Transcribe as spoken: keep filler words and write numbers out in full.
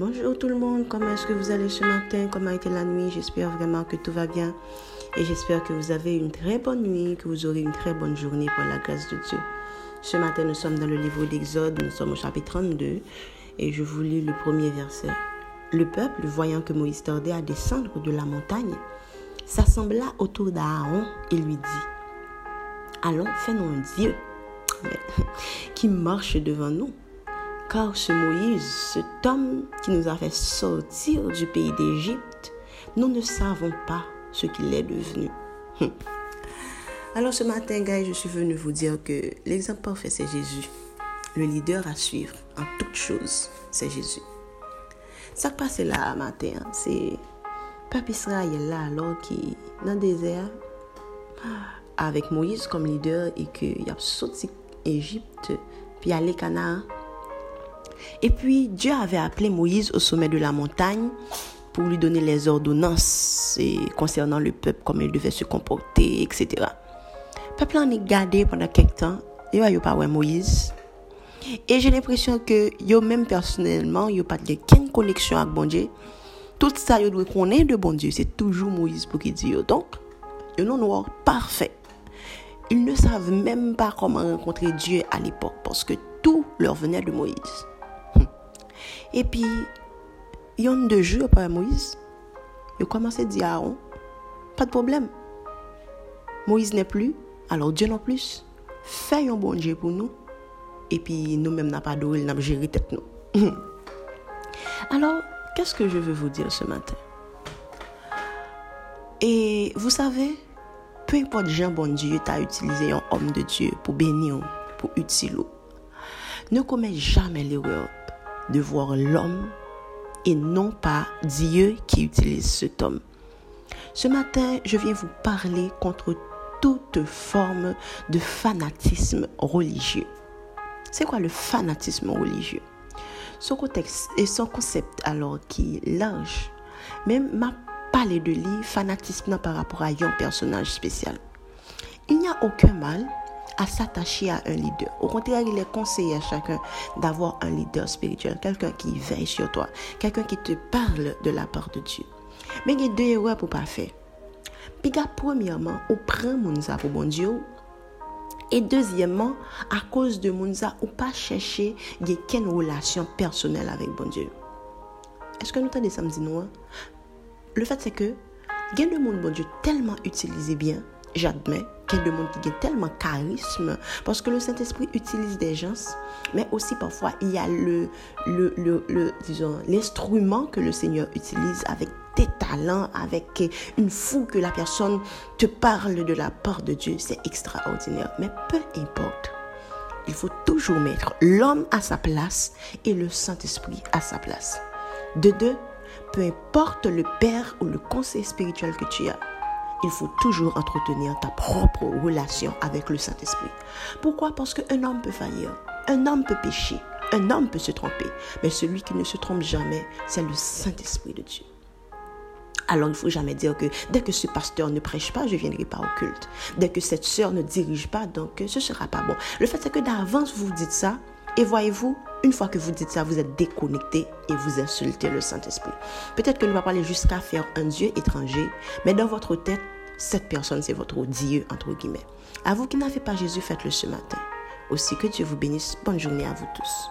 Bonjour tout le monde, comment est-ce que vous allez ce matin? Comment a été la nuit? J'espère vraiment que tout va bien et j'espère que vous avez une très bonne nuit, que vous aurez une très bonne journée par la grâce de Dieu. Ce matin, nous sommes dans le livre d'Exode, nous sommes au chapitre trente-deux et je vous lis le premier verset. Le peuple, voyant que Moïse tardait à descendre de la montagne, s'assembla autour d'Aaron et lui dit « Allons, fais-nous un Dieu qui marche devant nous. Car ce Moïse, cet homme qui nous a fait sortir du pays d'Égypte, nous ne savons pas ce qu'il est devenu. » Alors ce matin, guys, je suis venue vous dire que l'exemple parfait, c'est Jésus. Le leader à suivre en toutes choses, c'est Jésus. Ça qui passe là, matin, c'est peuple Israël là, alors qui dans le désert, avec Moïse comme leader, et qu'il a sorti d'Égypte, puis aller Canaan. Et puis, Dieu avait appelé Moïse au sommet de la montagne pour lui donner les ordonnances concernant le peuple, comment il devait se comporter, et cetera. Le peuple en est gardé pendant quelque temps. Il n'y a pas de Moïse. Et j'ai l'impression que, même personnellement, il n'y a pas de connexion avec bon Dieu. Tout ça, il doit connaître de bon Dieu. C'est toujours Moïse pour qu'il dise. Donc, il y a un noir parfait. Ils ne savent même pas comment rencontrer Dieu à l'époque parce que tout leur venait de Moïse. Et puis, il y a deux jours après Moïse, il a commencé à dire à Aaron, pas de problème. Moïse n'est plus, alors Dieu non plus. Fais un bon Dieu pour nous. Et puis, nous-mêmes, nous n'avons pas d'eau, nous n'avons pas géré tête nous. Alors, qu'est-ce que je veux vous dire ce matin? Et vous savez, peu importe Jean bon Dieu, tu as utilisé un homme de Dieu pour bénir, pour utiliser. Ne commets jamais l'erreur de voir l'homme et non pas Dieu qui utilise cet homme. Ce matin, je viens vous parler contre toute forme de fanatisme religieux. C'est quoi le fanatisme religieux? Son contexte et son concept alors qui est large, même m'a parlé de lui, fanatisme par rapport à un personnage spécial. Il n'y a aucun mal à s'attacher à un leader. Au contraire, il est conseillé à chacun d'avoir un leader spirituel, quelqu'un qui veille sur toi, quelqu'un qui te parle de la part de Dieu. Mais il y a deux erreurs pour ne pas faire. Puis, premièrement, on prend Mounza pour bon Dieu. Et deuxièmement, à cause de Mounza, on ne pas chercher une relation personnelle avec bon Dieu. Est-ce que nous t'entendons samedi noir? Le fait c'est que, il y a des gens, bon Dieu, tellement utilisé bien, j'admets, de monde qui a tellement de charisme parce que le Saint-Esprit utilise des gens, mais aussi parfois il y a le, le, le, le, disons, l'instrument que le Seigneur utilise avec tes talents, avec une foule que la personne te parle de la part de Dieu. C'est extraordinaire, mais peu importe, il faut toujours mettre l'homme à sa place et le Saint-Esprit à sa place. De deux, peu importe le père ou le conseil spirituel que tu as, il faut toujours entretenir ta propre relation avec le Saint-Esprit. Pourquoi? Parce qu'un homme peut faillir, un homme peut pécher, un homme peut se tromper. Mais celui qui ne se trompe jamais, c'est le Saint-Esprit de Dieu. Alors, il ne faut jamais dire que dès que ce pasteur ne prêche pas, je ne viendrai pas au culte. Dès que cette sœur ne dirige pas, donc ce ne sera pas bon. Le fait, c'est que d'avance, vous dites ça. Et voyez-vous, une fois que vous dites ça, vous êtes déconnecté et vous insultez le Saint-Esprit. Peut-être que nous ne va pas aller jusqu'à faire un Dieu étranger, mais dans votre tête, cette personne, c'est votre Dieu, entre guillemets. À vous qui n'avez pas Jésus, faites-le ce matin. Aussi que Dieu vous bénisse. Bonne journée à vous tous.